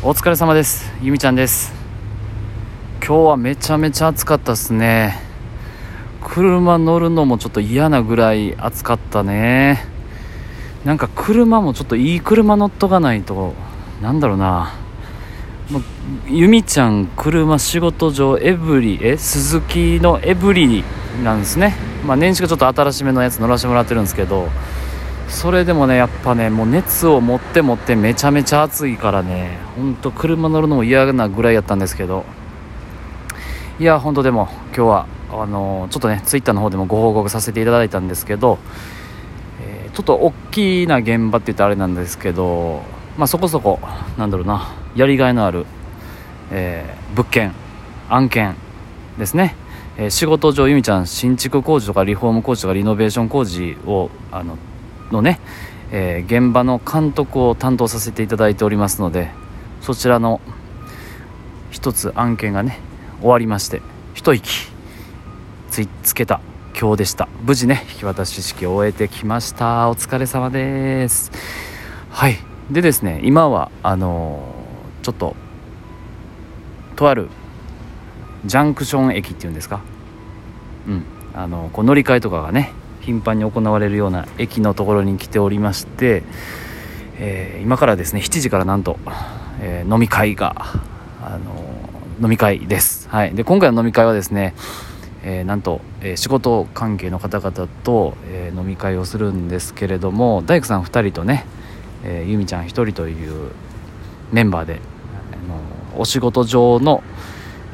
お疲れ様です。ゆみちゃんです。今日はめちゃめちゃ暑かったですね。車乗るのもちょっと嫌なぐらい暑かったね。なんか車もちょっといい車乗っとかないと、なんだろうな、ゆみちゃん車仕事上スズキのエブリなんですね。年始がちょっと新しめのやつ乗らせてもらってるんですけど、それでもね、やっぱね、もう熱を持ってめちゃめちゃ暑いからね、ほんと車乗るのも嫌なぐらいやったんですけど、いやほんとでも今日はちょっとねツイッターの方でもご報告させていただいたんですけど、ちょっと大きな現場って言ったらあれなんですけど、そこそこなんだろうな、やりがいのある、案件ですね。仕事上ゆみちゃん新築工事とかリフォーム工事とかリノベーション工事を現場の監督を担当させていただいておりますので、そちらの一つ案件がね終わりまして、一息つけた今日でした。無事ね引き渡し式を終えてきました。お疲れ様です。はい。でですね、今はちょっととあるジャンクション駅っていうんですか、こう乗り換えとかがね頻繁に行われるような駅のところに来ておりまして、今からですね7時からなんと、飲み会です。はい。で今回の飲み会はですね、なんと、仕事関係の方々と、飲み会をするんですけれども、大工さん2人とね、ゆみちゃん1人というメンバーでお仕事上の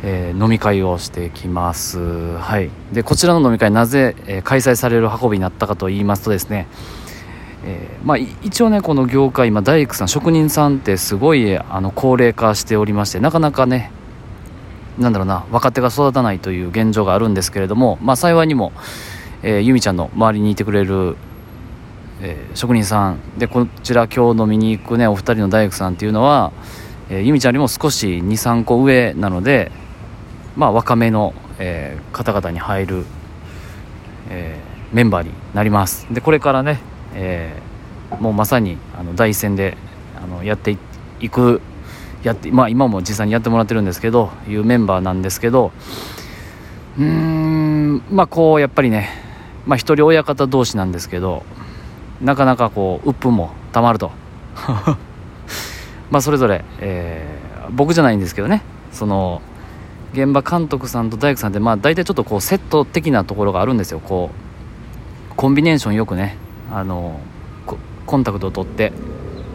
飲み会をしてきます。はい。でこちらの飲み会なぜ、開催される運びになったかと言いますとですね、一応ねこの業界、大工さん職人さんってすごい高齢化しておりまして、なかなかね若手が育たないという現状があるんですけれども、幸いにも、ゆみちゃんの周りにいてくれる、職人さんで、こちら今日飲みに行くねお二人の大工さんっていうのは、ゆみちゃんよりも少し 2,3 個上なので、若めの、方々に入る、メンバーになります。でこれからね、もうまさに第一線でやっていく、今も実際にやってもらってるんですけどいうメンバーなんですけど、こうやっぱりね、一人親方同士なんですけど、なかなかこう鬱憤もたまるとそれぞれ、僕じゃないんですけどね、その現場監督さんと大工さんって大体ちょっとこうセット的なところがあるんですよ。こうコンビネーションよくね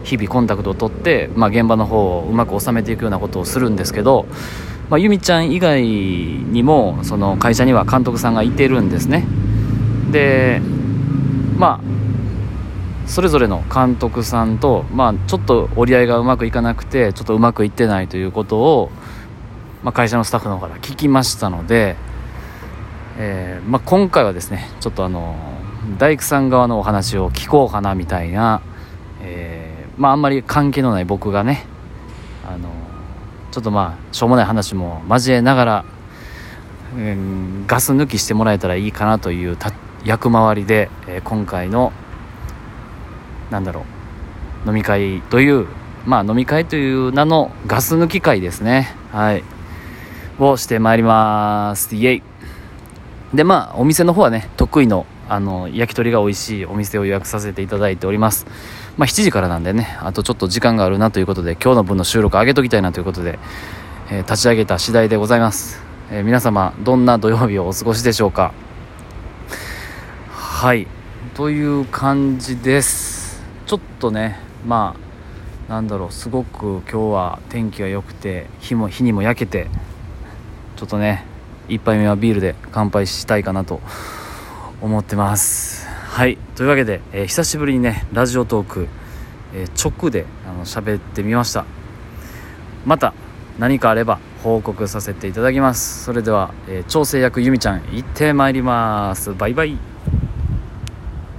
日々コンタクトを取って、現場の方をうまく収めていくようなことをするんですけど、ゆみちゃん以外にもその会社には監督さんがいてるんですね。でそれぞれの監督さんと、ちょっと折り合いがうまくいかなくて、ちょっとうまくいってないということを、会社のスタッフの方から聞きましたので、今回はですねちょっと大工さん側のお話を聞こうかなみたいな、あんまり関係のない僕がねちょっとしょうもない話も交えながら、ガス抜きしてもらえたらいいかなという役回りで、今回の飲み会という飲み会という名のガス抜き会ですね。はい。をしてまいります。イエイ。でお店の方はね得意の焼き鳥が美味しいお店を予約させていただいております。7時からなんでね、あとちょっと時間があるなということで、今日の分の収録上げときたいなということで、立ち上げた次第でございます。皆様どんな土曜日をお過ごしでしょうか。はい。という感じです。ちょっとねすごく今日は天気が良くて日にも焼けて、ちょっとね一杯目はビールで乾杯したいかなと思ってます。はい。というわけで、久しぶりにねラジオトーク、直で喋ってみました。また何かあれば報告させていただきます。それでは、調整役ゆみちゃん行ってまいります。バイバイ。